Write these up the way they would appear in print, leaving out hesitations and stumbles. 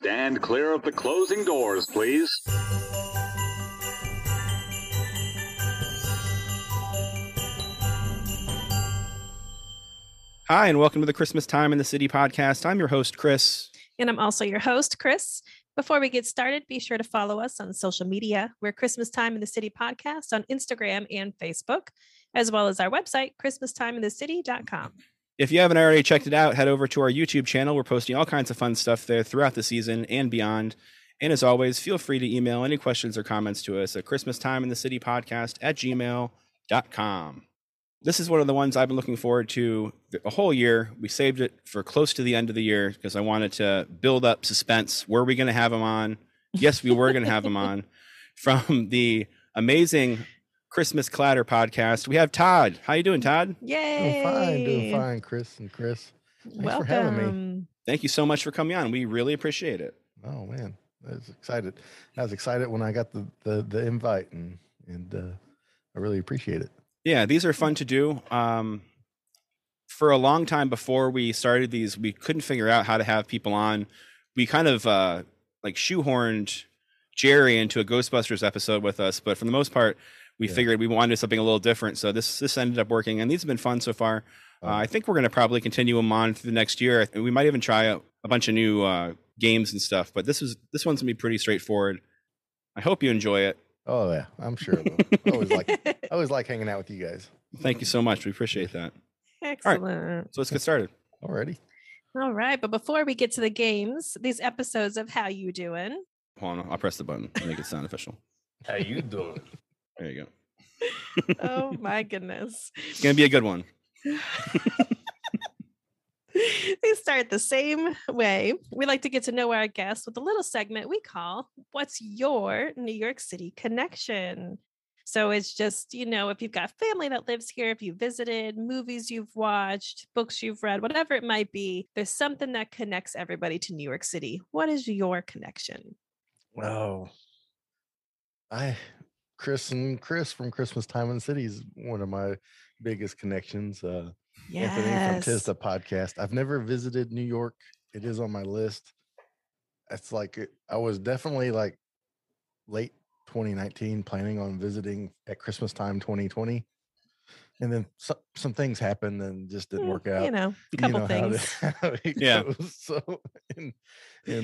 Stand clear of the closing doors, please. Hi, and welcome to the Christmas Time in the City podcast. I'm your host, Chris. And I'm also your host, Chris. Before we get started, be sure to follow us on social media. We're Christmas Time in the City podcast on Instagram and Facebook, as well as our website, Chrismastimeinthecity.com. If you haven't already checked it out, head over to our YouTube channel. We're posting all kinds of fun stuff there throughout the season and beyond. And as always, feel free to email any questions or comments to us at Chrismastimeinthecitypodcast@gmail.com. This is one of the ones I've been looking forward to a whole year. We saved it for close to the end of the year because I wanted to build up suspense. Were we going to have him on? Yes, we were going to have him on. From the amazing Christmas Clatter podcast, we have Todd. How you doing, Todd? Yay! Doing fine, Chris and Chris. Thanks for having me. Thank you so much for coming on. We really appreciate it. Oh man, I was excited. I was excited when I got the invite, and I really appreciate it. Yeah, these are fun to do. For a long time before we started these, we couldn't figure out how to have people on. We kind of like shoehorned Jerry into a Ghostbusters episode with us, but for the most part. We figured we wanted something a little different, so this ended up working, and these have been fun so far. I think we're going to probably continue them on through the next year. We might even try a bunch of new games and stuff, but this one's going to be pretty straightforward. I hope you enjoy it. Oh, yeah, I'm sure. I always like hanging out with you guys. Thank you so much. We appreciate that. Excellent. All right, so let's get started. Alrighty. All right, but before we get to the games, these episodes of How You Doing. Hold on, I'll press the button to make it sound official. How you doing? There you go. Oh, my goodness. It's going to be a good one. They start the same way. We like to get to know our guests with a little segment we call What's Your New York City Connection? So it's just, you know, if you've got family that lives here, if you visited, movies you've watched, books you've read, whatever it might be, there's something that connects everybody to New York City. What is your connection? Well, Chris from Christmas Time in the City is one of my biggest connections. Yes. Anthony from Tista podcast. I've never visited New York. It is on my list. It's like I was definitely like late 2019 planning on visiting at Christmas time 2020. And then some things happened and just didn't work out. You know, a couple things. How it goes. So, and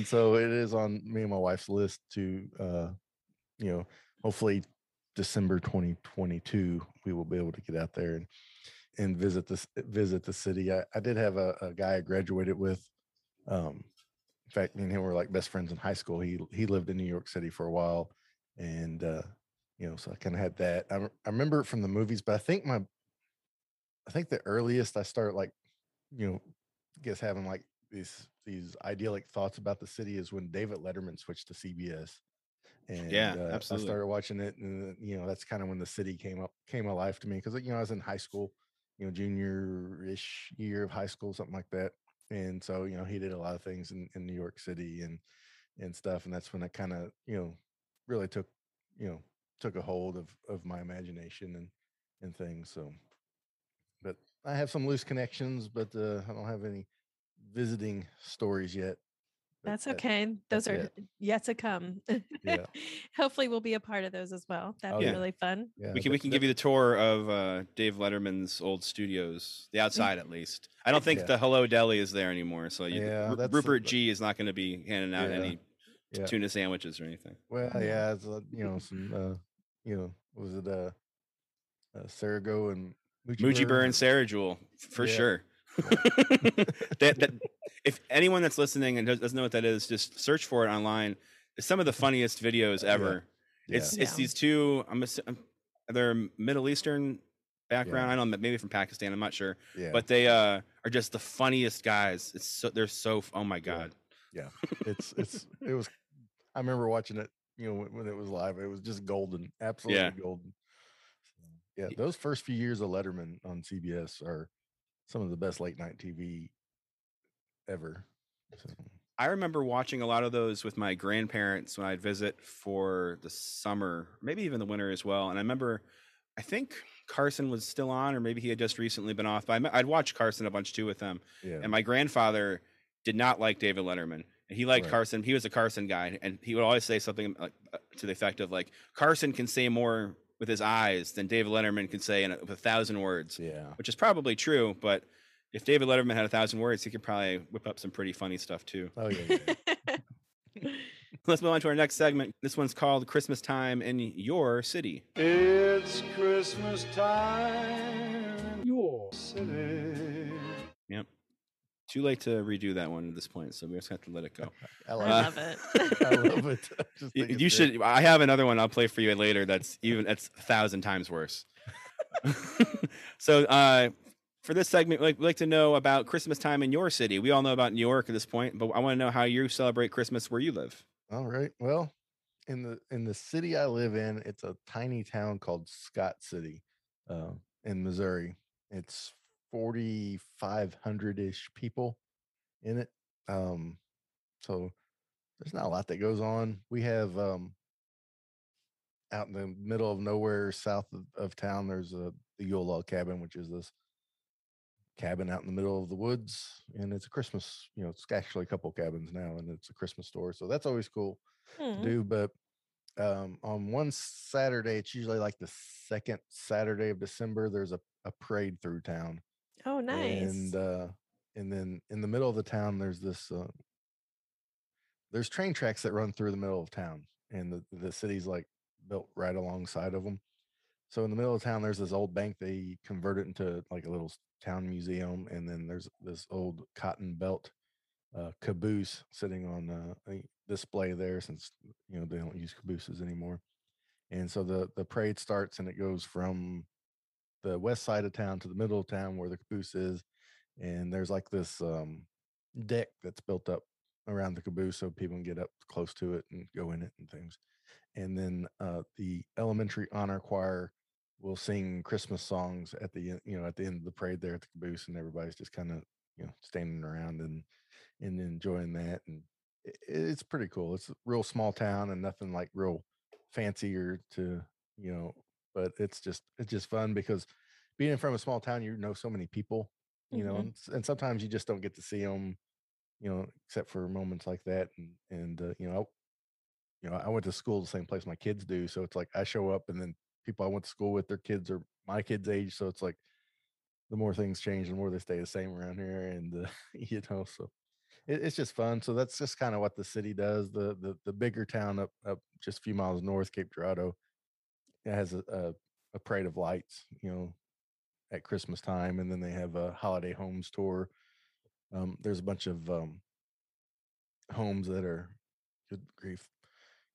so it is on me and my wife's list to, you know, hopefully December 2022, we will be able to get out there and visit the city. I did have a guy I graduated with. In fact, me and him were like best friends in high school. He lived in New York City for a while, and you know, so I kind of had that. I remember it from the movies, but I think the earliest I started, like, you know, I guess having like these idyllic thoughts about the city is when David Letterman switched to CBS. And absolutely. I started watching it, and you know, that's kind of when the city came alive to me, because, you know, I was in high school, you know, junior-ish year of high school, something like that. And so, you know, he did a lot of things in New York City and stuff, and that's when I kind of, you know, really took a hold of my imagination and things. So, but I have some loose connections, but I don't have any visiting stories yet. That's okay. Those are yet to come. Yeah. Hopefully we'll be a part of those as well. That'd be really fun. Yeah, we can give you the tour of Dave Letterman's old studios, the outside at least. I don't think the Hello Deli is there anymore. So Rupert G is not going to be handing out any tuna sandwiches or anything. Well, yeah, it's, you know, some, you know, was it Sargo and Mujibur and Sarah Jewel for sure. that if anyone that's listening and doesn't know what that is, just search for it online. It's some of the funniest videos ever. It's these two. They're Middle Eastern background. I don't know, maybe from Pakistan. I'm not sure. Yeah. But they are just the funniest guys. Oh my god. Yeah. It was. I remember watching it. You know, when it was live, it was just golden. Absolutely golden. Yeah. Those first few years of Letterman on CBS are some of the best late night TV ever. So. I remember watching a lot of those with my grandparents when I'd visit for the summer, maybe even the winter as well. And I remember, I think Carson was still on, or maybe he had just recently been off. But I'd watch Carson a bunch too with them. Yeah. And my grandfather did not like David Letterman. And he liked Carson. He was a Carson guy, and he would always say something like, to the effect of like, Carson can say more with his eyes than David Letterman can say in with 1,000 words. Yeah, which is probably true, but if David Letterman had 1,000 words, he could probably whip up some pretty funny stuff too. Oh yeah. Yeah. Let's move on to our next segment. This one's called Christmas Time in Your City. It's Christmas time in your city. Yep. Too late to redo that one at this point, so we just have to let it go. I love it. I love it. You should. Great. I have another one I'll play for you later. That's 1,000 times worse. So for this segment, we'd like to know about Christmas time in your city. We all know about New York at this point, but I want to know how you celebrate Christmas where you live. All right. Well, in the city I live in, it's a tiny town called Scott City, in Missouri. It's 4,500 ish people in it. So there's not a lot that goes on. We have, out in the middle of nowhere, south of town, there's the Yule Log cabin, which is this cabin out in the middle of the woods. And it's a Christmas, it's actually a couple cabins now, and it's a Christmas store. So that's always cool to do. But, on one Saturday, it's usually like the second Saturday of December, there's a parade through town. Oh, nice. And then in the middle of the town, there's this, there's train tracks that run through the middle of town, and the city's like built right alongside of them. So in the middle of town, there's this old bank. They converted into like a little town museum. And then there's this old Cotton Belt caboose sitting on a display there, since, they don't use cabooses anymore. And so the parade starts, and it goes from the west side of town to the middle of town where the caboose is, and there's like this deck that's built up around the caboose so people can get up close to it and go in it and things. And then the elementary honor choir will sing Christmas songs at the at the end of the parade there at the caboose, and everybody's just kind of standing around and enjoying that. And it's pretty cool. It's a real small town and nothing like real fancy or to but it's just fun, because being from a small town, so many people, and sometimes you just don't get to see them, except for moments like that. And I went to school the same place my kids do. So it's like, I show up, and then people I went to school with, their kids are my kids' age. So it's like, the more things change, the more they stay the same around here. And so it's just fun. So that's just kind of what the city does. The bigger town up just a few miles north, Cape Girardeau, it has a parade of lights, at Christmas time. And then they have a holiday homes tour. There's a bunch of homes that are, good grief,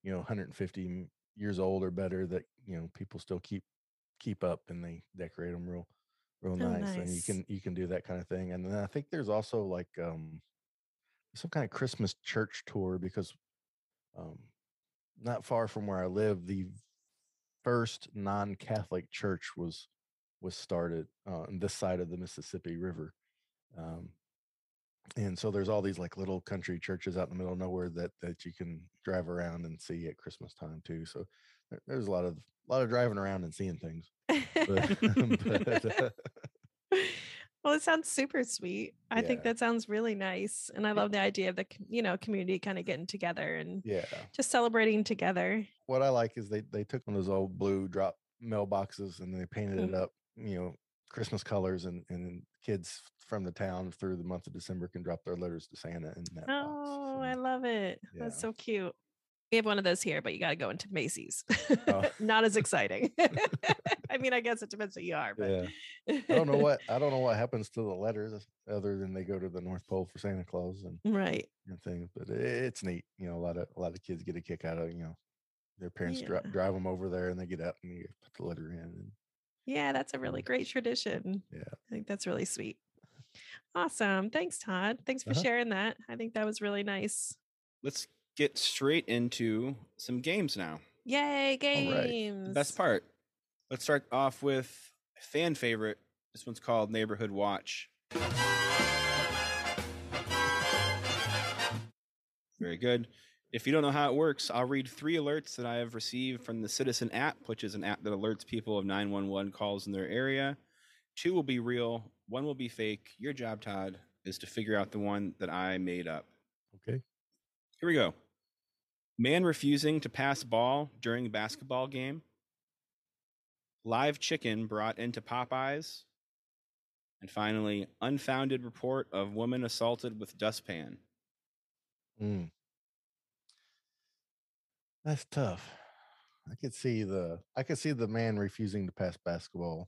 150 years old or better that, people still keep up, and they decorate them real nice. And you can do that kind of thing. And then I think there's also like some kind of Christmas church tour, because not far from where I live, the first non-Catholic church was started on this side of the Mississippi River, and so there's all these like little country churches out in the middle of nowhere that you can drive around and see at Christmas time too. So there's a lot of driving around and seeing things. Well, it sounds super sweet. I think that sounds really nice, and I love the idea of the community kind of getting together and just celebrating together. What I like is they took one of those old blue drop mailboxes, and they painted it up, Christmas colors, and kids from the town through the month of December can drop their letters to Santa in that box. Oh, I love it. Yeah. That's so cute. We have one of those here, but you got to go into Macy's. Oh. Not as exciting. I mean, I guess it depends what you are. But I don't know what happens to the letters, other than they go to the North Pole for Santa Claus and things. But it's neat. A lot of kids get a kick out of their parents drive them over there, and they get out and you put the letter in. And, that's a really great tradition. Yeah, I think that's really sweet. Awesome. Thanks, Todd. Thanks for sharing that. I think that was really nice. Let's get straight into some games now. Yay, games. Right. Best part. Let's start off with a fan favorite. This one's called Neighborhood Watch. Very good. If you don't know how it works, I'll read 3 alerts that I have received from the Citizen app, which is an app that alerts people of 911 calls in their area. 2 will be real, 1 will be fake. Your job, Todd, is to figure out the one that I made up. Okay. Here we go. Man refusing to pass ball during basketball game. Live chicken brought into Popeyes. And finally, unfounded report of woman assaulted with dustpan. Mm. That's tough. I could see the man refusing to pass basketball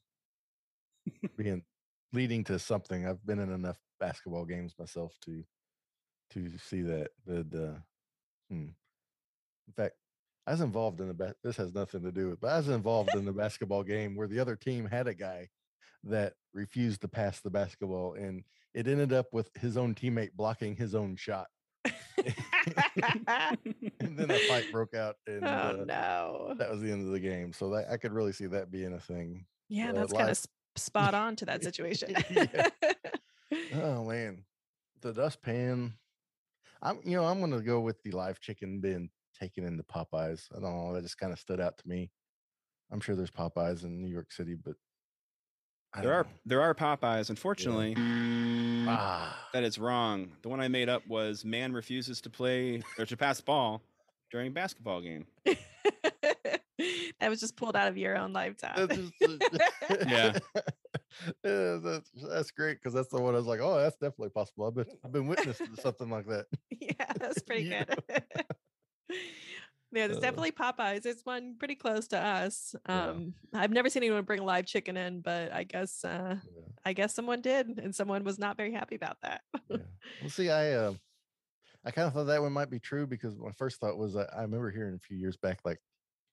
leading to something. I've been in enough basketball games myself to see that. But in fact, I was involved in this has nothing to do with, but I was involved in the basketball game where the other team had a guy that refused to pass the basketball, and it ended up with his own teammate blocking his own shot. And then a fight broke out, and no, that was the end of the game. So that, I could really see that being a thing. Yeah, that's kind of spot on to that situation. Yeah. Oh man, the dustpan. I'm going to go with the live chicken being taken into Popeyes. I don't know, that just kind of stood out to me. I'm sure there's Popeyes in New York City, but there are Popeyes. Unfortunately, that is wrong. The one I made up was man refuses to play or to pass ball during basketball game. That was just pulled out of your own lifetime. Yeah. Yeah, that's great, because that's the one I was like, oh, that's definitely possible. I've been witness to something like that. Yeah, that's pretty good. Yeah, there's definitely Popeyes. There's one pretty close to us. Yeah. I've never seen anyone bring live chicken in, but I guess I guess someone did, and someone was not very happy about that. Yeah. Well, see, I kind of thought that one might be true, because my first thought was I remember hearing a few years back, like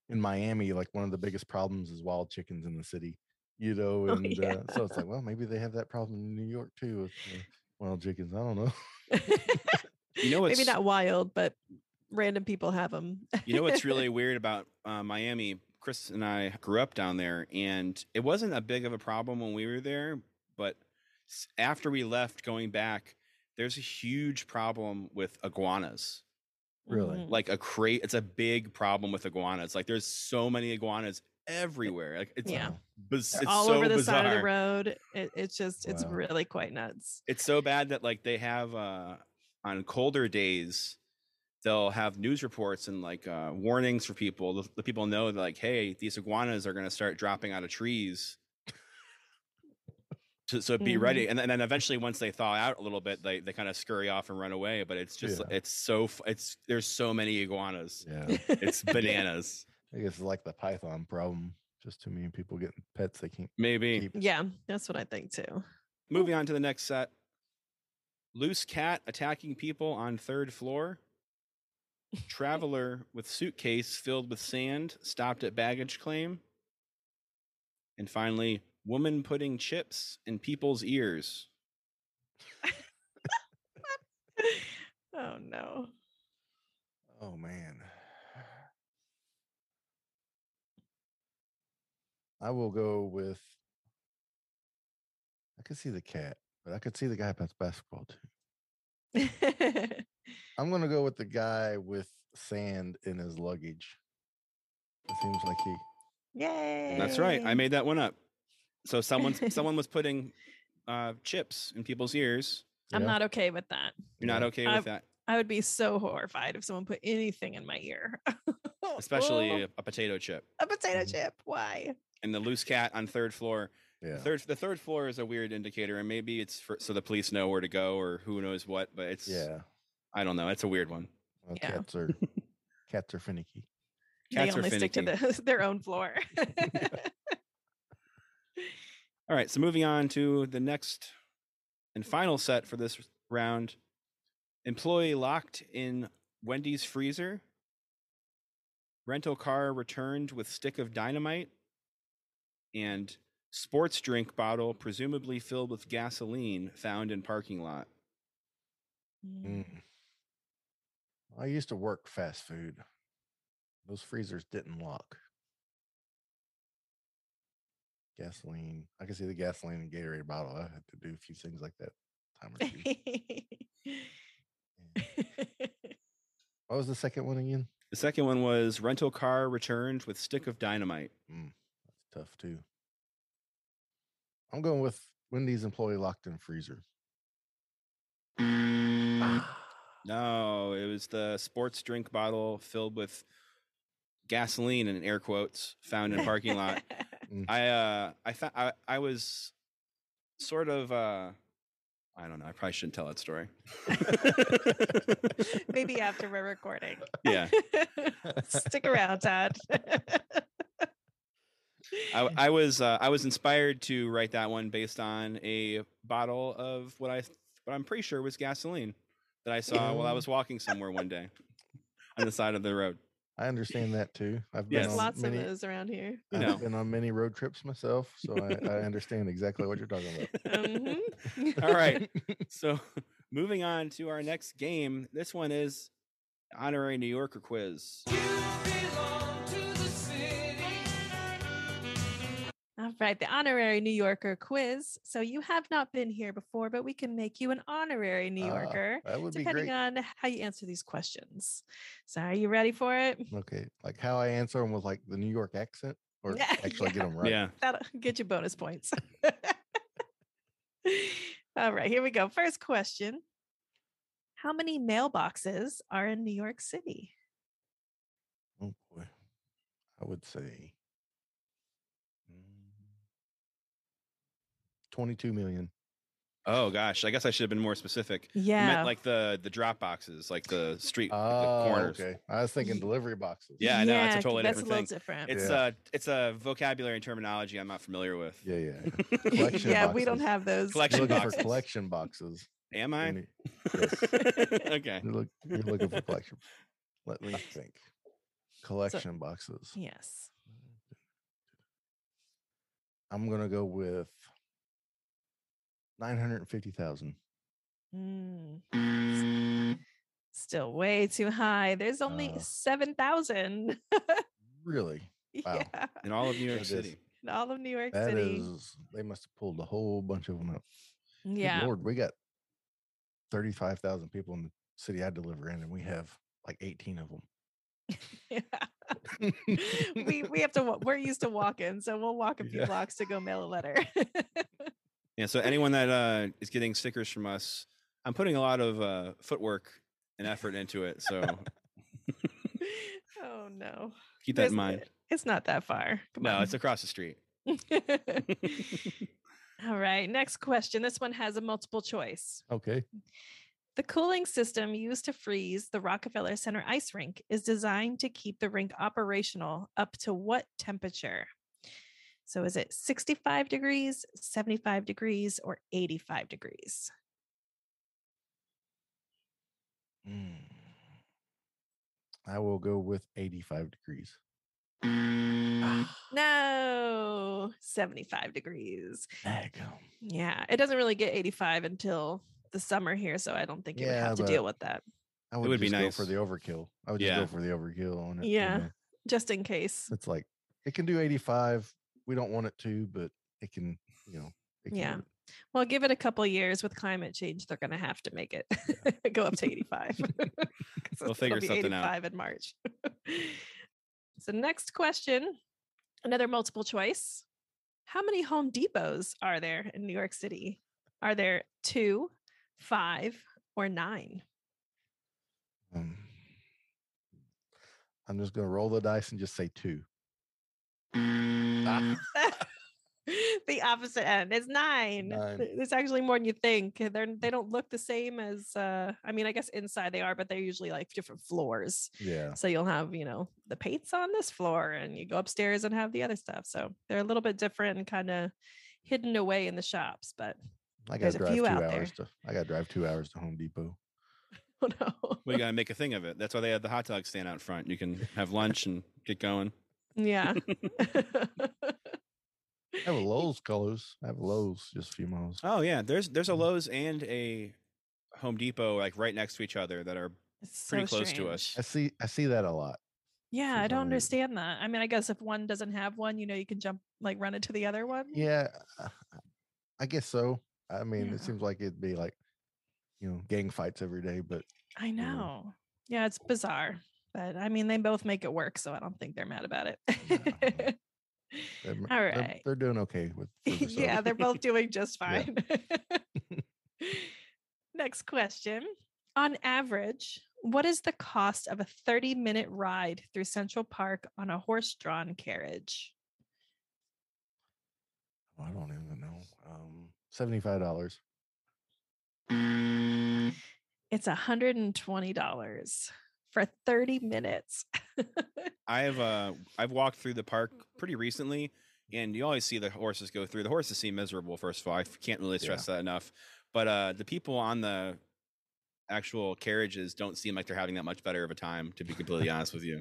in Miami, like one of the biggest problems is wild chickens in the city, you know, and so it's like, well, maybe they have that problem in New York too with wild chickens. I don't know. You know, maybe not wild, but random people have them. You know what's really weird about Miami? Chris and I grew up down there, and it wasn't a big of a problem when we were there, but after we left, going back, there's a huge problem with iguanas. Really? Like it's a big problem with iguanas. Like there's so many iguanas everywhere. Like it's, it's all so over the bizarre side of the road. It's just, it's really quite nuts. It's so bad that like they have on colder days, they'll have news reports and like warnings for people. The people know that like, hey, these iguanas are going to start dropping out of trees. So be ready. And then eventually once they thaw out a little bit, they kind of scurry off and run away. But it's just, there's so many iguanas. Yeah. It's bananas. I guess it's like the python problem. Just too many people getting pets they can't keep. Yeah, that's what I think too. Moving on to the next set. Loose cat attacking people on third floor. Traveler with suitcase filled with sand stopped at baggage claim. And finally, woman putting chips in people's ears. Oh no. Oh man. I will go with, I could see the cat, but I could see the guy about the basketball too. I'm going to go with the guy with sand in his luggage. It seems like he. Yay. That's right. I made that one up. So someone was putting chips in people's ears. I'm not okay with that. You're not okay with that. I would be so horrified if someone put anything in my ear. Especially a potato chip. A potato chip. Why? And the loose cat on third floor. Yeah. The third floor is a weird indicator, and maybe it's so the police know where to go or who knows what. But it's I don't know. It's a weird one. Well, yeah. Cats are finicky. Cats they only stick to their own floor. Yeah. All right, so moving on to the next and final set for this round. Employee locked in Wendy's freezer. Rental car returned with stick of dynamite. And sports drink bottle presumably filled with gasoline found in parking lot. Mm. I used to work fast food. Those freezers didn't lock. Gasoline. I can see the gasoline and Gatorade bottle. I had to do a few things like that. Time or two. What was the second one again? The second one was rental car returned with stick of dynamite. That's tough too. I'm going with Wendy's employee locked in freezer. No, it was the sports drink bottle filled with gasoline in air quotes found in a parking lot. I was sort of I don't know. I probably shouldn't tell that story. Maybe after we're recording. Yeah. Stick around, Todd. I was inspired to write that one based on a bottle of what I'm pretty sure was gasoline that I saw while I was walking somewhere one day on the side of the road. I understand that too. I've been on lots of those around here. I've been on many road trips myself, so I understand exactly what you're talking about. Mm-hmm. All right. So moving on to our next game. This one is Honorary New Yorker Quiz. You belong to the city. All right, the Honorary New Yorker Quiz. So you have not been here before, but we can make you an honorary New Yorker depending on how you answer these questions. So are you ready for it? Okay. Like how I answer them with like the New York accent or get them right. Yeah. That'll get you bonus points. All right, here we go. First question. How many mailboxes are in New York City? Oh, boy. I would say 22 million. Oh, gosh. I guess I should have been more specific. Yeah. You meant like the drop boxes, like the street the corners. Okay. I was thinking delivery boxes. Yeah, I know. It's a totally different thing. That's a little different. It's a vocabulary and terminology I'm not familiar with. Yeah. Collection boxes. We don't have those. Collection boxes. Am I? Yes. Okay. You're looking for collection. Let me think. Collection boxes. Yes. I'm going to go with 950,000. Still way too high. There's only 7,000. Really? Wow. Yeah. In all of New York City. In all of New York City. They must have pulled a whole bunch of them up. Yeah. Good Lord, we got 35,000 people in the city I deliver in, and we have like 18 of them. Yeah. we have to. We're used to walking, so we'll walk a few blocks to go mail a letter. Yeah. So anyone that is getting stickers from us, I'm putting a lot of footwork and effort into it. So. Oh no. Keep that in mind. It's not that far. Come on. It's across the street. All right, next question. This one has a multiple choice. Okay. The cooling system used to freeze the Rockefeller Center ice rink is designed to keep the rink operational up to what temperature? So is it 65 degrees, 75 degrees, or 85 degrees? I will go with 85 degrees. No, 75 degrees. There you go. Yeah, it doesn't really get 85 until the summer here, so I don't think you would have to deal with that. It would be nice for the overkill. I would just go for the overkill on it. Yeah, you know? Just in case. It's like it can do 85. We don't want it to, but it can. You know. It can do it. Well, give it a couple of years with climate change. They're going to have to make it go up to 85. We'll figure something out. 85 in March. So next question, another multiple choice. How many Home Depots are there in New York City? Are there 2, 5, or 9? I'm just going to roll the dice and just say 2. The opposite end. It's 9. It's actually more than you think. They don't look the same as, I guess inside they are, but they're usually like different floors. Yeah. So you'll have, the paints on this floor and you go upstairs and have the other stuff. So they're a little bit different and kind of hidden away in the shops, but there's a few out there. I got to drive 2 hours to Home Depot. Oh, no. We got to make a thing of it. That's why they have the hot dog stand out front. You can have lunch and get going. Yeah. I have a Lowe's close. I have a Lowe's just a few miles. Oh yeah, there's a Lowe's and a Home Depot like right next to each other that are pretty close to us. I see that a lot. Yeah, I don't understand that. I guess if one doesn't have one, you can jump like run into the other one. Yeah, I guess so. It seems like it'd be like gang fights every day, but I know. Yeah, it's bizarre, but they both make it work, so I don't think they're mad about it. No. All right. They're doing okay with yeah, they're both doing just fine. Yeah. Next question. On average, what is the cost of a 30-minute ride through Central Park on a horse-drawn carriage? Well, I don't even know. $75. It's $120 for 30 minutes. I've walked through the park pretty recently, and you always see the horses go through. The horses seem miserable, first of all. I can't really stress that enough. But the people on the actual carriages don't seem like they're having that much better of a time, to be completely honest with you.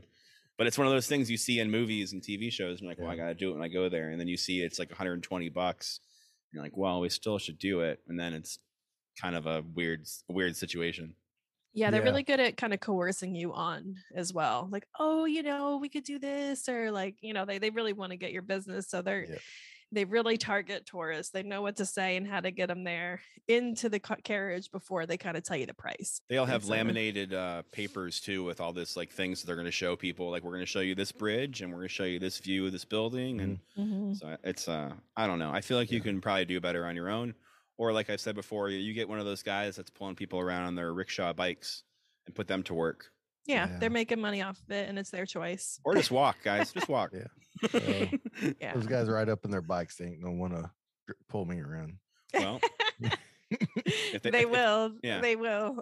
But it's one of those things you see in movies and TV shows, and you're like, well, I gotta do it when I go there. And then you see it's like $120. You're like, well, we still should do it. And then it's kind of a weird situation. Yeah, they're really good at kind of coercing you on as well. Like, oh, you know, we could do this, or like, you know, they really want to get your business. So they really target tourists. They know what to say and how to get them there into the carriage before they kind of tell you the price. They all have laminated papers too, with all this like things that they're going to show people. Like, we're going to show you this bridge, and we're going to show you this view of this building. And so it's, I don't know. I feel like you can probably do better on your own. Or like I've said before, you get one of those guys that's pulling people around on their rickshaw bikes and put them to work. Yeah, they're making money off of it, and it's their choice. Or just walk, guys. Just walk. Those guys ride up in their bikes. They ain't gonna want to pull me around. Well, they will. Yeah. They will.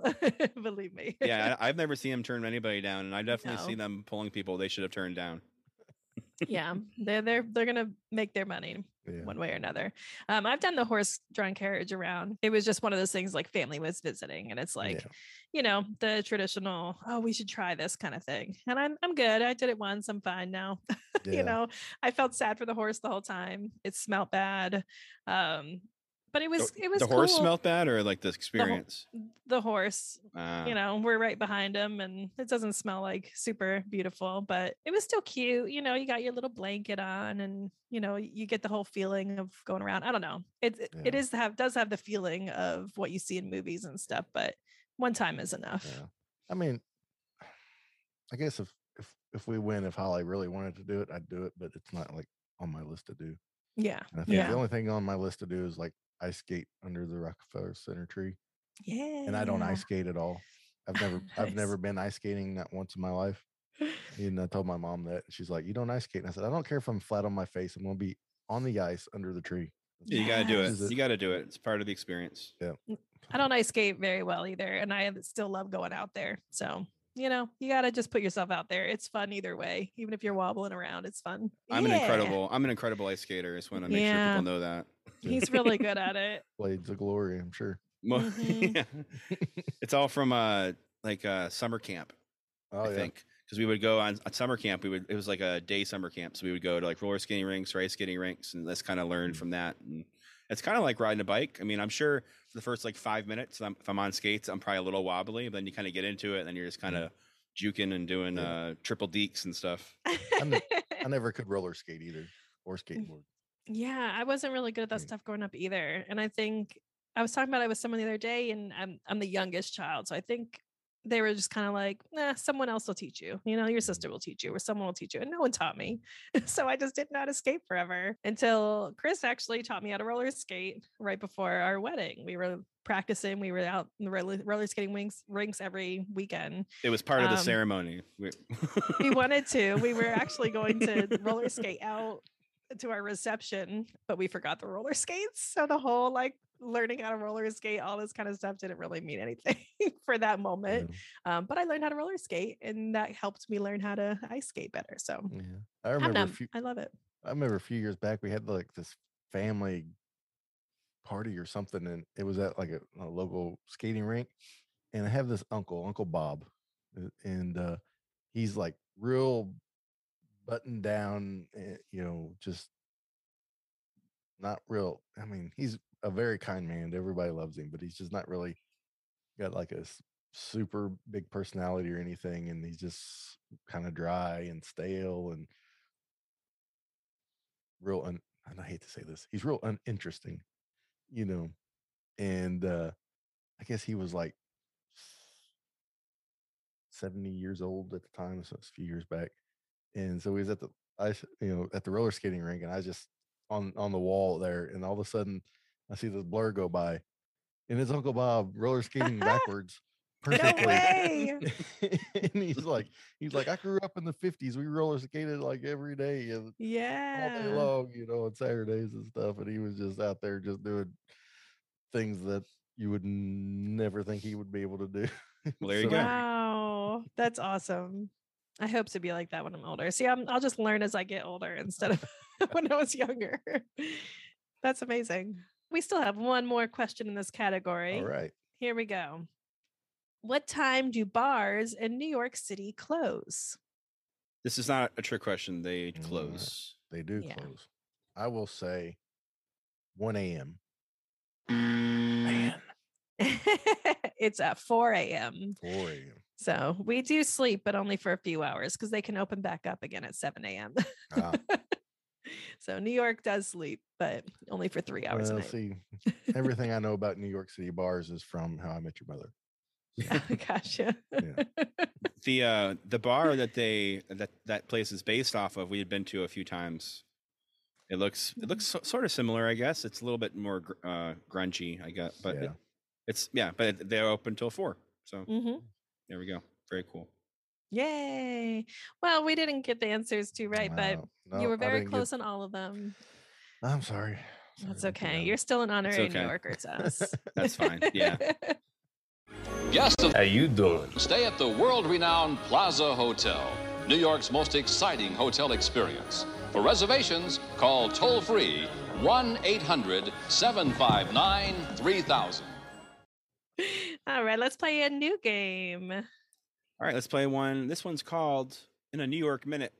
Believe me. Yeah, I've never seen them turn anybody down, and I definitely see them pulling people they should have turned down. Yeah, they're gonna make their money one way or another. I've done the horse-drawn carriage around. It was just one of those things, like family was visiting, and it's like, you know, the traditional, oh, we should try this kind of thing. And I'm good. I did it once. I'm fine now. You know, I felt sad for the horse the whole time. It smelled bad. But it was the horse cool. Smelled bad, or like the experience? The horse, you know, we're right behind him, and it doesn't smell like super beautiful, but it was still cute. You know, you got your little blanket on, and you know, you get the whole feeling of going around. I don't know. It does have the feeling of what you see in movies and stuff, but one time is enough. Yeah. I mean, I guess if we win, if Holly really wanted to do it, I'd do it, but it's not like on my list to do. Yeah. And I think the only thing on my list to do is like ice skate under the Rockefeller Center tree. Yeah. And I don't ice skate at all. I've never been ice skating, not once in my life. And I told my mom that. She's like, you don't ice skate. And I said, I don't care if I'm flat on my face. I'm going to be on the ice under the tree. Yeah, you got to do it. You got to do it. It's part of the experience. Yeah. I don't ice skate very well either. And I still love going out there. So, you know, you got to just put yourself out there. It's fun either way. Even if you're wobbling around, it's fun. I'm an incredible ice skater. I just want to make sure people know that. He's really good at it. Blades of Glory, I'm sure. It's all from summer camp, I think. Because we would go on summer camp. It was like a day summer camp. So we would go to like roller skating rinks or ice skating rinks. And let's kind of learn from that. And it's kind of like riding a bike. I mean, I'm sure for the first like 5 minutes, if I'm on skates, I'm probably a little wobbly. But then you kind of get into it. And then you're just kind of juking and doing triple deeks and stuff. I never could roller skate either, or skateboard. Yeah, I wasn't really good at that stuff growing up either. And I think I was talking about it with someone the other day, and I'm the youngest child. So I think they were just kind of like, nah, someone else will teach you. You know, your sister will teach you, or someone will teach you. And no one taught me. So I just didn't know how to skate forever, until Chris actually taught me how to roller skate right before our wedding. We were practicing. We were out in the roller skating rinks every weekend. It was part of the ceremony. We wanted to. We were actually going to roller skate out to our reception, but we forgot the roller skates. So the whole like learning how to roller skate, all this kind of stuff didn't really mean anything for that moment. Yeah. But I learned how to roller skate, and that helped me learn how to ice skate better. So yeah, I love it. I remember a few years back, we had like this family party or something, and it was at like a local skating rink. And I have this uncle Bob, and he's like real buttoned down, you know, just not real. I mean, he's a very kind man. Everybody loves him, but he's just not really got like a super big personality or anything. And he's just kind of dry and stale and real. And I hate to say this, he's real uninteresting, you know. And I guess he was like 70 years old at the time, so it's a few years back. And so he was at the roller skating rink, and I was just on the wall there. And all of a sudden I see this blur go by, and it's Uncle Bob roller skating backwards perfectly. No way. And he's like, I grew up in the 50s. We roller skated like every day and all day long, on Saturdays and stuff. And he was just out there just doing things that you would never think he would be able to do. Well, there you go. Wow. That's awesome. I hope to be like that when I'm older. See, I'll just learn as I get older instead of when I was younger. That's amazing. We still have one more question in this category. All right. Here we go. What time do bars in New York City close? This is not a trick question. They close. They do close. I will say 1 a.m. Man. It's at 4 a.m. 4 a.m. So we do sleep, but only for a few hours because they can open back up again at 7 a.m. So New York does sleep, but only for 3 hours a night. See, everything I know about New York City bars is from How I Met Your Mother. Gotcha. Yeah. The bar that that place is based off of, we had been to a few times. It looks sort of similar, I guess. It's a little bit more grungy, I guess. But but they're open till 4. So there we go. Very cool. Yay. Well, we didn't get the answers to right, but you were very close on all of them. I'm sorry. That's okay. You're still an honorary New Yorker to us. That's fine. Yeah. Guests of How you doing? Stay at the world-renowned Plaza Hotel, New York's most exciting hotel experience. For reservations, call toll-free 1-800-759-3000. All right, let's play a new game. All right, let's play one. This one's called In a New York Minute.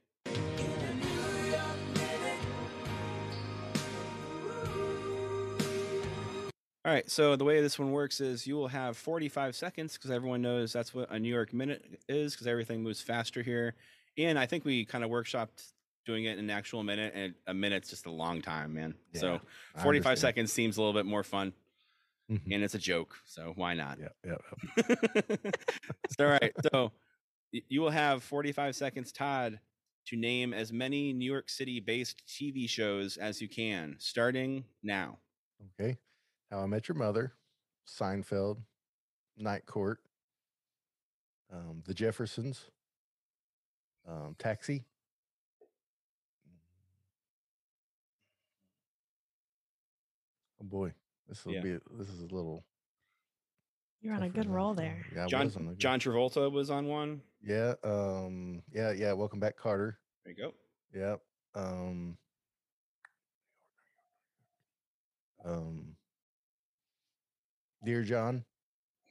All right, so the way this one works is you will have 45 seconds because everyone knows that's what a New York Minute is because everything moves faster here. And I think we kind of workshopped doing it in an actual minute, and a minute's just a long time, man. Yeah, so 45 seconds seems a little bit more fun. Mm-hmm. And it's a joke, so why not? Yeah. All right, so you will have 45 seconds, Todd, to name as many New York City-based TV shows as you can, starting now. Okay. How I Met Your Mother, Seinfeld, Night Court, The Jeffersons, Taxi. Oh, boy. This is a little. You're on a good roll there. Yeah, John Travolta was on one. Yeah. Welcome Back, Carter. There you go. Yeah. Dear John.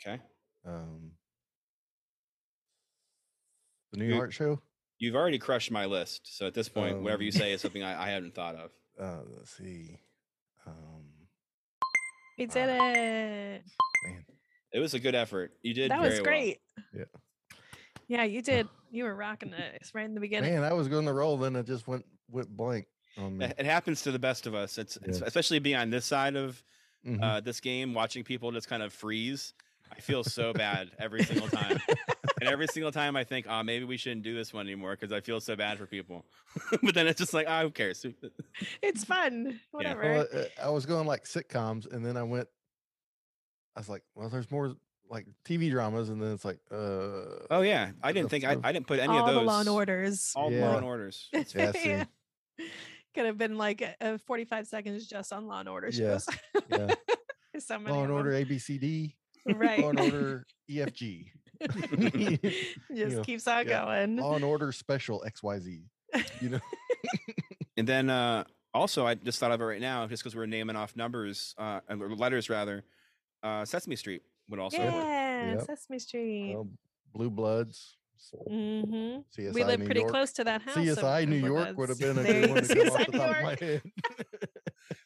Okay. The New York Show. You've already crushed my list, so at this point, whatever you say is something I hadn't thought of. Let's see. We did it. Man. It was a good effort. You did. That was great. Well. Yeah. Yeah, you did. You were rocking it right in the beginning. Man, I was going to roll, then it just went blank on me. It happens to the best of us. It's especially being on this side of this game, watching people just kind of freeze. I feel so bad every single time. And every single time I think, maybe we shouldn't do this one anymore because I feel so bad for people. But then it's just like, who cares? It's fun. Whatever. Yeah. Well, I was going like sitcoms, and then I was like, well, there's more like TV dramas, and then it's like, oh yeah, I didn't think I didn't put any all of those. All the Law and Orders. All Law and Orders. Yeah. Could have been like a 45 seconds just on Law and Order shows. Yeah. So Law and Order ABCD. Right. Law and Order EFG. Just keeps on going. Law and Order Special XYZ. And then also, I just thought of it right now, just because we're naming off numbers or letters rather. Sesame Street would also. Yeah, work. Sesame Street. Blue Bloods. CSI, we live pretty close to that house. CSI New York would have been a good one to go off the top of my head.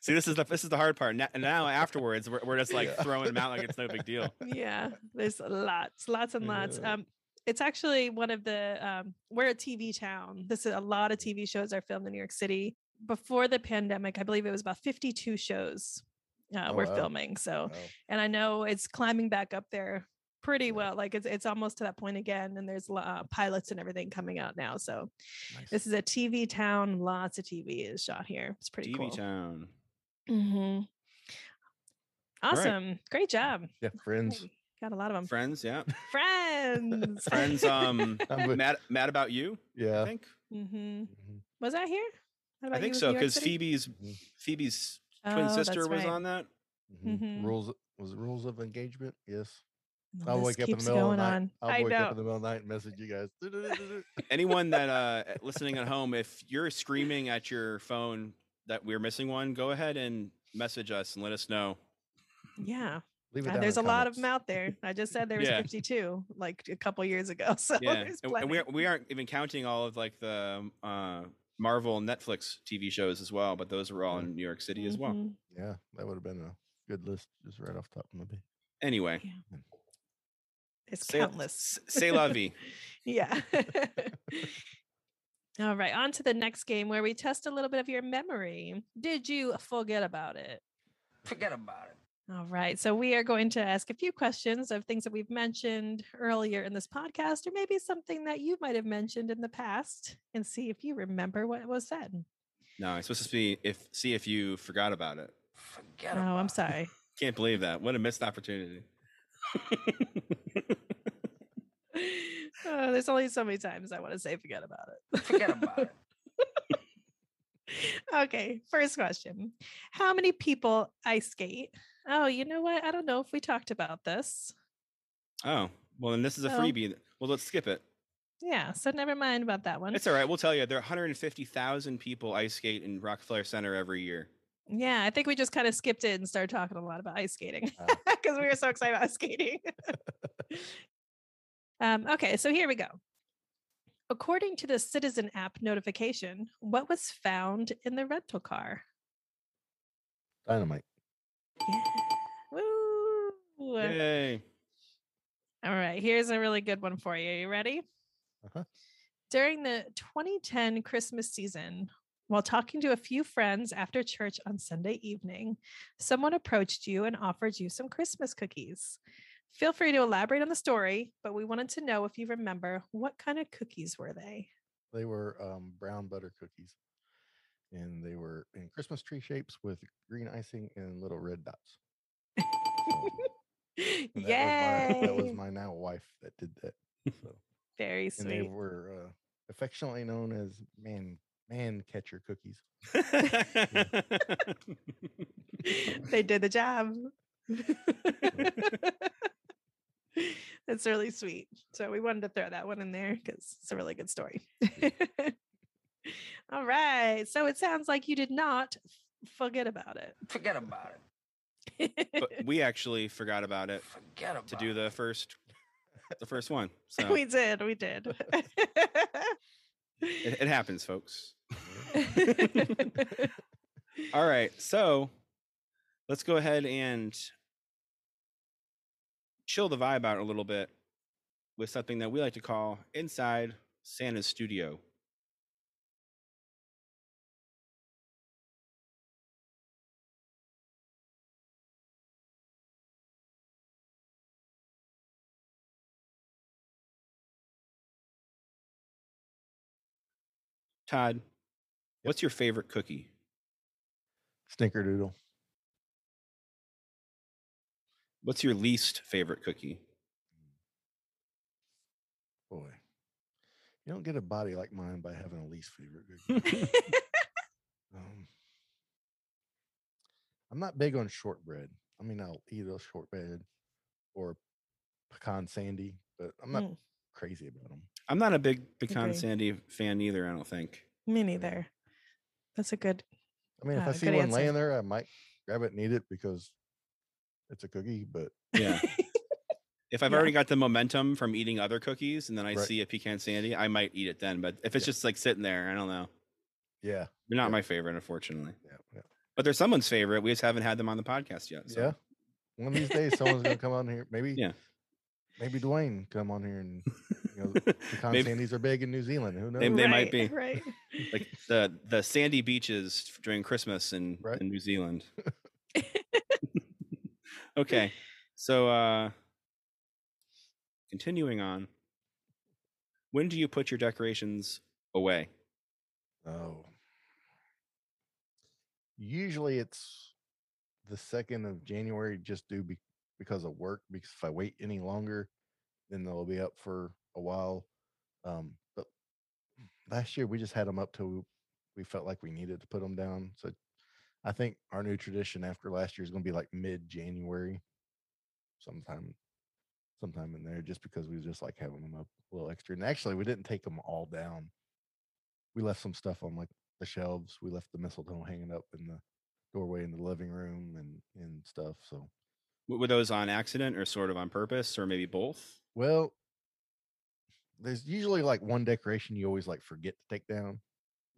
See, this is the hard part. Now afterwards, we're just like throwing them out like it's no big deal. Yeah, there's lots and lots. It's actually one of the we're a TV town. This is a lot of TV shows are filmed in New York City. Before the pandemic, I believe it was about 52 shows were filming. So, and I know it's climbing back up there. Pretty well, like it's almost to that point again, and there's pilots and everything coming out now. So nice. This is a TV town. Lots of TV is shot here. It's pretty cool. TV town. Awesome. Right. Great job. Yeah, friends. Got a lot of them. Friends, yeah. Friends. Friends. Mad About You. Yeah. I think. Mm-hmm. Mm-hmm. Was I here? I think so, because Phoebe's twin sister was on that. Mm-hmm. Mm-hmm. Rules of Engagement? Yes. I'll wake up in the middle of the night. I'll wake up in the middle of the night and message you guys. Anyone that listening at home, if you're screaming at your phone that we're missing one, go ahead and message us and let us know. Yeah. There's a lot of them out there. I just said there was 52 like a couple years ago. So and we aren't even counting all of like the Marvel and Netflix TV shows as well, but those were all in New York City as well. Yeah, that would have been a good list just right off the top maybe. Anyway. Yeah. It's countless. C'est la vie. Yeah. All right. On to the next game where we test a little bit of your memory. Did you forget about it? Forget about it. All right. So we are going to ask a few questions of things that we've mentioned earlier in this podcast, or maybe something that you might have mentioned in the past, and see if you remember what was said. No, it's supposed to be see if you forgot about it. Forget about it. Oh, I'm sorry. Can't believe that. What a missed opportunity. Oh, there's only so many times I want to say forget about it. Forget about it. Okay, first question. How many people ice skate? Oh, you know what? I don't know if we talked about this. Oh, well, then this is a freebie. Well, let's skip it. Yeah, so never mind about that one. It's all right. We'll tell you. There are 150,000 people ice skate in Rockefeller Center every year. Yeah, I think we just kind of skipped it and started talking a lot about ice skating because we were so excited about skating. Okay, so here we go. According to the Citizen app notification, what was found in the rental car? Dynamite. Yeah. Woo! Yay. All right, here's a really good one for you. You ready? Uh-huh. During the 2010 Christmas season, while talking to a few friends after church on Sunday evening, someone approached you and offered you some Christmas cookies. Feel free to elaborate on the story, but we wanted to know if you remember what kind of cookies were they? They were brown butter cookies, and they were in Christmas tree shapes with green icing and little red dots. Yay! That was my now wife that did that. So. Very sweet. And they were affectionately known as man catcher cookies. They did the job. That's really sweet. So we wanted to throw that one in there because it's a really good story. All right. So it sounds like you did not forget about it. Forget about it. But we actually forgot about it. Forget about it. To do the first one. So. We did. It happens, folks. All right. So let's go ahead and chill the vibe out a little bit with something that we like to call Inside Santa's Studio. Todd, What's your favorite cookie? Snickerdoodle. What's your least favorite cookie? Boy, you don't get a body like mine by having a least favorite cookie. I'm not big on shortbread. I mean, I'll eat a shortbread or pecan sandy, but I'm not crazy about them. I'm not a big pecan sandy fan either, I don't think. Me neither. That's a good if I see one laying there, I might grab it and eat it because it's a cookie, but yeah. If I've already got the momentum from eating other cookies and then I see a pecan sandy, I might eat it then. But if it's just like sitting there, I don't know. Yeah. They're not my favorite, unfortunately. Yeah, yeah. But they're someone's favorite. We just haven't had them on the podcast yet. So. Yeah. One of these days, someone's going to come on here. Maybe Dwayne come on here and pecan sandies are big in New Zealand. Who knows? They might be. Right. Like the sandy beaches during Christmas in New Zealand. Okay, so continuing on, when do you put your decorations away? Oh, usually it's the 2nd of January, just due because of work, because if I wait any longer, then they'll be up for a while. But last year we just had them up till we felt like we needed to put them down. So I think our new tradition after last year is going to be like mid-January, sometime in there, just because we just like having them up a little extra. And actually, we didn't take them all down. We left some stuff on like the shelves. We left the mistletoe hanging up in the doorway in the living room and stuff. So were those on accident or sort of on purpose or maybe both? Well, there's usually like one decoration you always like forget to take down.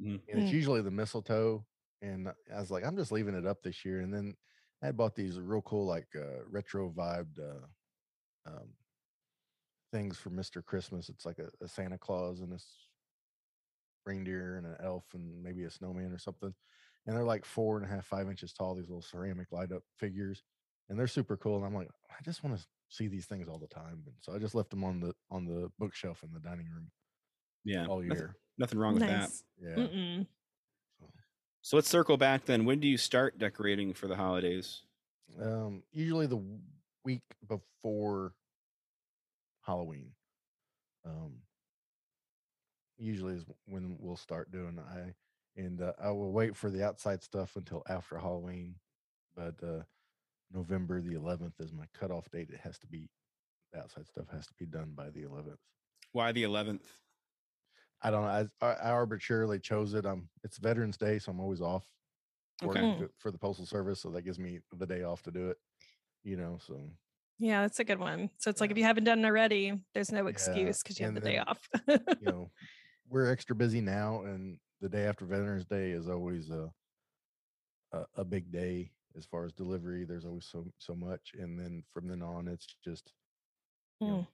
Mm-hmm. And it's usually the mistletoe. And I was like, I'm just leaving it up this year. And then I bought these real cool, like retro vibed things for Mr. Christmas. It's like a Santa Claus and this reindeer and an elf and maybe a snowman or something. And they're like 4.5, 5 inches tall, these little ceramic light up figures. And they're super cool. And I'm like, I just want to see these things all the time. And so I just left them on the bookshelf in the dining room. Yeah. All year. Nothing wrong with that. Yeah. Mm-mm. So let's circle back then. When do you start decorating for the holidays? Usually the week before Halloween. Usually is when we'll start doing it. I will wait for the outside stuff until after Halloween. But November the 11th is my cutoff date. It has to be, the outside stuff has to be done by the 11th. Why the 11th? I don't know. I arbitrarily chose it. It's Veterans Day, so I'm always off working for the Postal Service, so that gives me the day off to do it. You know, so yeah, that's a good one. So it's like if you haven't done it already, there's no excuse because you have the day off. You know, we're extra busy now, and the day after Veterans Day is always a big day as far as delivery. There's always so much, and then from then on, it's just you know,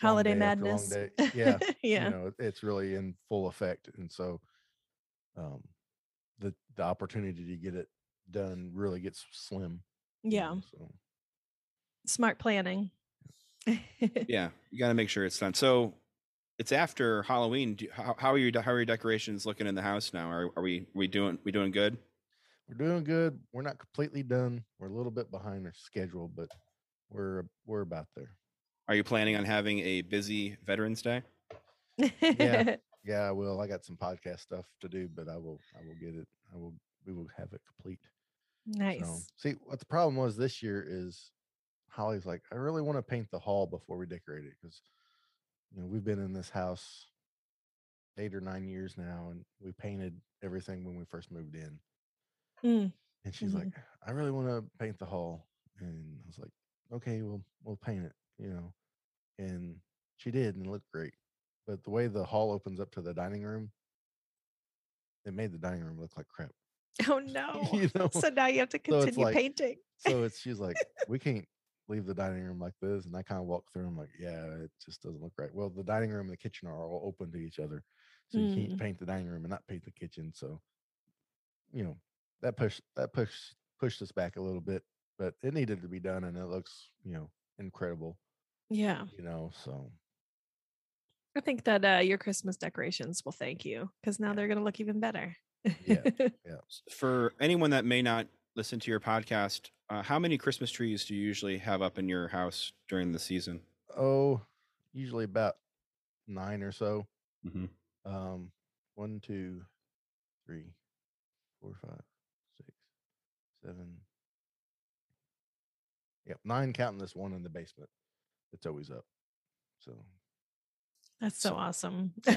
holiday madness. Yeah. Yeah. You know, it's really in full effect. And so the opportunity to get it done really gets slim. Yeah. You know, so. Smart planning. Yeah. You got to make sure it's done. So it's after Halloween. How are your decorations looking in the house now? Are we doing good? We're doing good. We're not completely done. We're a little bit behind our schedule, but we're about there. Are you planning on having a busy Veterans Day? Yeah, I will. I got some podcast stuff to do, but I will get it. We will have it complete. Nice. So, see, what the problem was this year is Holly's like, I really want to paint the hall before we decorate it, because you know we've been in this house 8 or 9 years now, and we painted everything when we first moved in. Mm. And she's like, I really want to paint the hall, and I was like, okay, we'll paint it. You know, and she did, and it looked great. But the way the hall opens up to the dining room, it made the dining room look like crap. Oh no. You know? So now you have to continue painting. So she's like, we can't leave the dining room like this. And I kind of walked through, I'm like, yeah, it just doesn't look right. Well, the dining room and the kitchen are all open to each other. So you can't paint the dining room and not paint the kitchen. So, you know, that pushed us back a little bit, but it needed to be done, and it looks, you know, incredible. Yeah. You know, so I think that your Christmas decorations will thank you, because now they're going to look even better. Yeah. Yeah. For anyone that may not listen to your podcast, how many Christmas trees do you usually have up in your house during the season? Oh, usually about 9 or so. Mm-hmm. 1, 2, 3, 4, 5, 6, 7. Yep, 9, counting this one in the basement. It's always up. So that's so awesome. Yeah.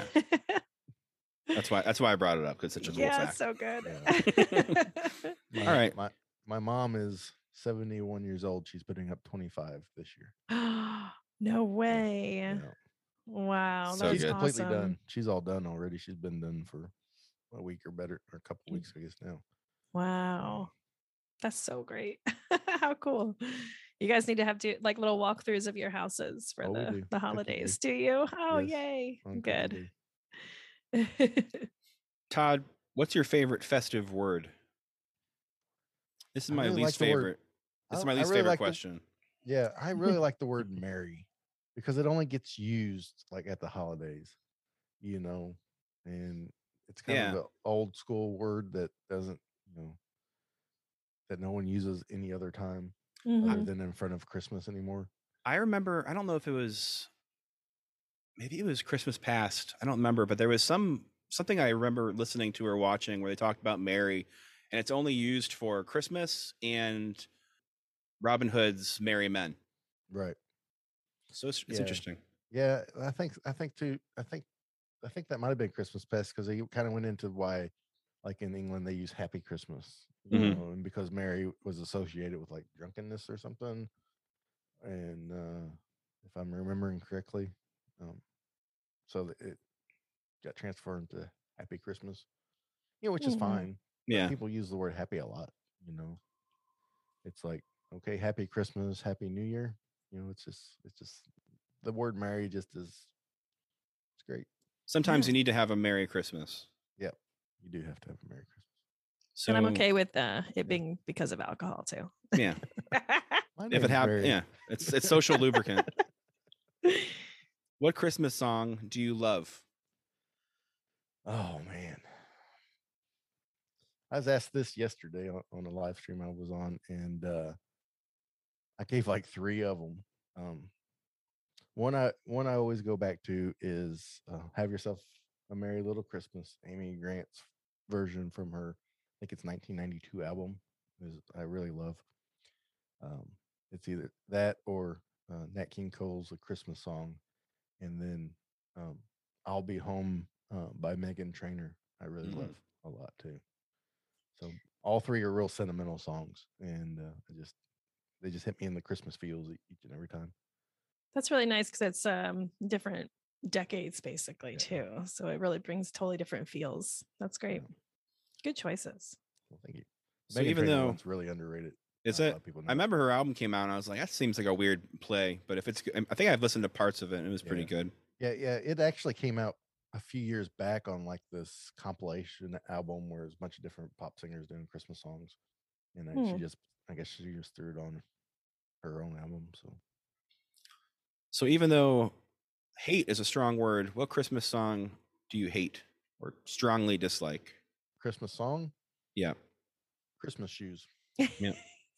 That's why I brought it up, because it's such a cool fact. So good. Yeah. All right. My mom is 71 years old. She's putting up 25 this year. No way. Yeah. Wow. That's she's completely done. She's all done already. She's been done for a week or better, or a couple of weeks, I guess, now. Wow. That's so great. How cool. You guys need to have like little walkthroughs of your houses for the holidays. Do you? Oh, yes. Yay. Okay. Good. Todd, what's your favorite festive word? This is my least favorite. This is my least favorite question. Yeah. I really like the word merry, because it only gets used like at the holidays, you know, and it's kind of an old school word that doesn't, you know, that no one uses any other time. other than in front of Christmas anymore. I remember, I don't know if it was, maybe it was Christmas Past. I don't remember, but there was something I remember listening to or watching where they talked about Mary, and it's only used for Christmas and Robin Hood's Merry Men. Right. So it's interesting. Yeah, I think that might have been Christmas Past, because they kind of went into why, like in England, they use Happy Christmas, you know, and because Mary was associated with like drunkenness or something. And if I'm remembering correctly, so it got transformed to Happy Christmas, you know, which is fine. Yeah, like, people use the word happy a lot. You know, it's like, okay, Happy Christmas, Happy New Year. You know, it's just the word Merry just is. It's great. Sometimes you need to have a Merry Christmas. Yep. You do have to have a Merry Christmas. So, and I'm okay with it being because of alcohol too. Yeah. If it happens, yeah. It's social lubricant. What Christmas song do you love? Oh man. I was asked this yesterday on a live stream I was on, and I gave like three of them. One I always go back to is Have Yourself a Merry Little Christmas, Amy Grant's version from her, I think it's 1992 album, is I really love. It's either that or Nat King Cole's A Christmas Song, and then I'll Be Home by Meghan Trainor. I really love a lot too. So all three are real sentimental songs, and they just hit me in the Christmas feels each and every time. That's really nice, because it's different decades basically too, so it really brings totally different feels. That's great. Yeah. Good choices. Well, thank you. So Meghan, even though it's really underrated, is it? I remember her album came out, and I was like, that seems like a weird play, but if it's, I think I've listened to parts of it, and it was pretty good. Yeah, yeah. It actually came out a few years back on like this compilation album where there's a bunch of different pop singers doing Christmas songs, and then I guess she just threw it on her own album. So even though hate is a strong word, what Christmas song do you hate or strongly dislike? Christmas song? Yeah. Christmas Shoes. Yeah.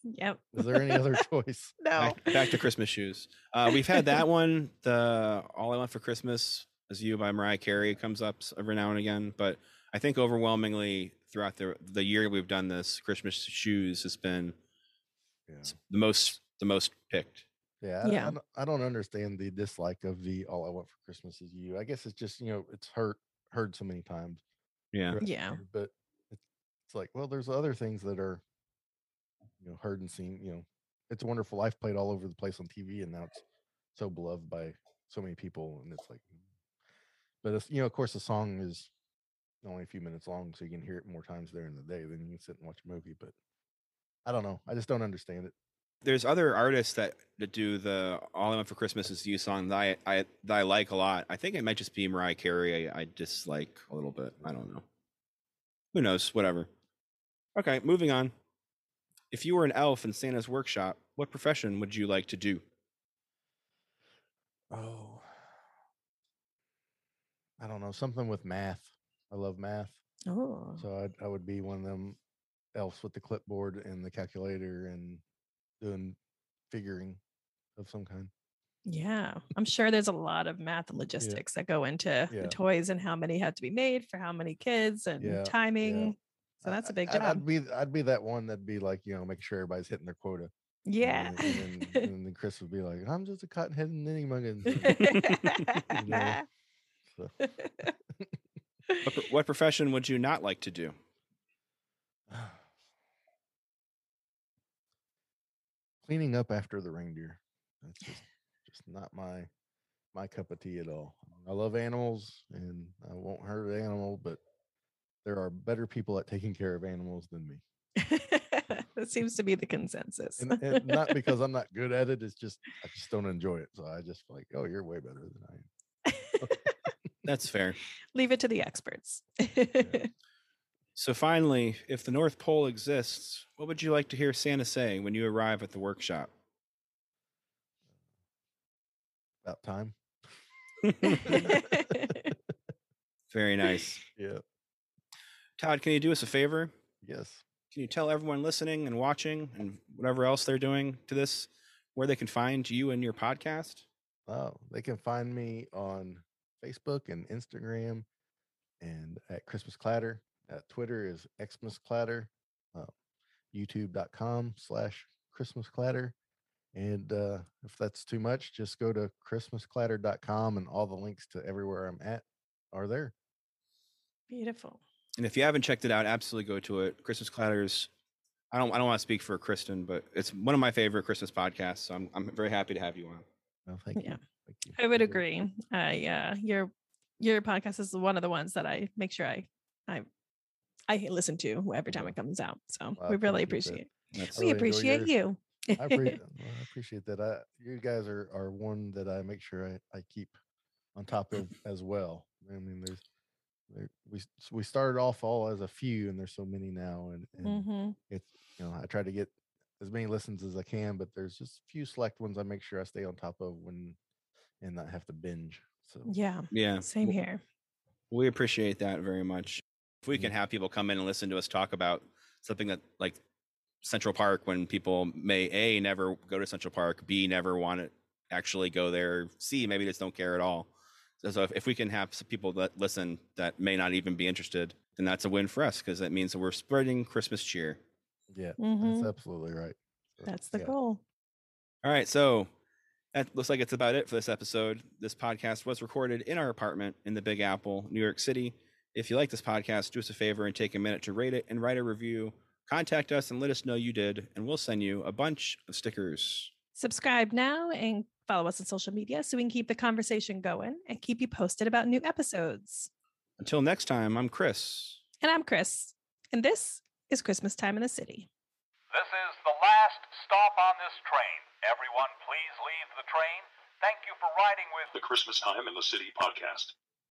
Yep. Is there any other choice? No. Back to Christmas Shoes. We've had that one. The All I Want for Christmas Is You by Mariah Carey comes up every now and again, but I think overwhelmingly throughout the year we've done this, Christmas Shoes has been the most picked. Yeah. I don't understand the dislike of the All I Want for Christmas Is You. I guess it's just, you know, it's heard so many times. Yeah. Yeah. But it's like, well, there's other things that are, you know, heard and seen. You know, It's a Wonderful Life played all over the place on TV, and now it's so beloved by so many people, and it's like, but it's, you know, of course the song is only a few minutes long, so you can hear it more times during the day than you can sit and watch a movie. But I don't know, I just don't understand it. There's other artists that do the All I Want for Christmas Is You song that I like a lot. I think it might just be Mariah Carey I dislike a little bit. I don't know. Who knows? Whatever. Okay, moving on. If you were an elf in Santa's workshop, what profession would you like to do? Oh, I don't know. Something with math. I love math. Oh. So I would be one of them elves with the clipboard and the calculator and doing figuring of some kind. Yeah, I'm sure there's a lot of math and logistics that go into the toys and how many had to be made for how many kids and timing. Yeah. So that's a big job. I'd be that one that'd be like, you know, make sure everybody's hitting their quota. Yeah. And then Chris would be like, I'm just a cotton-headed ninny muggins. You know, so. What profession would you not like to do? Cleaning up after the reindeer. That's just not my cup of tea at all. I love animals, and I won't hurt an animal, but there are better people at taking care of animals than me. That seems to be the consensus. and not because I'm not good at it, it's just I just don't enjoy it. So I just like, oh, you're way better than I am. That's fair. Leave it to the experts. Yeah. So finally, if the North Pole exists, what would you like to hear Santa say when you arrive at the workshop? About time. Very nice. Yeah. Todd, can you do us a favor? Yes. Can you tell everyone listening and watching and whatever else they're doing to this where they can find you and your podcast? Oh, they can find me on Facebook and Instagram and at Christmas Clatter. Twitter is Xmas Clatter, youtube.com/Christmas Clatter. And if that's too much, just go to Christmasclatter.com and all the links to everywhere I'm at are there. Beautiful. And if you haven't checked it out, absolutely go to it. Christmas Clatters. I don't want to speak for Kristen, but it's one of my favorite Christmas podcasts. So I'm very happy to have you on. Well, thank you. I would agree. Your podcast is one of the ones that I make sure I listen to every time it comes out. So we really appreciate it. We appreciate you. I appreciate that. You guys are one that I make sure I keep on top of as well. I mean, we started off all as a few, and there's so many now, and it's, you know, I try to get as many listens as I can, but there's just a few select ones I make sure I stay on top of and not have to binge. So yeah, same here. We appreciate that very much. If we can have people come in and listen to us talk about something that, like Central Park, when people may A, never go to Central Park, B, never want to actually go there, C, maybe just don't care at all. So if we can have some people that listen that may not even be interested, then that's a win for us, because that means that we're spreading Christmas cheer. Yeah, that's absolutely right. So, that's the goal. All right, so that looks like it's about it for this episode. This podcast was recorded in our apartment in the Big Apple, New York City. If you like this podcast, do us a favor and take a minute to rate it and write a review. Contact us and let us know you did, and we'll send you a bunch of stickers. Subscribe now and follow us on social media so we can keep the conversation going and keep you posted about new episodes. Until next time, I'm Chris. And I'm Chris. And this is Christmas Time in the City. This is the last stop on this train. Everyone, please leave the train. Thank you for riding with the Christmas Time in the City podcast.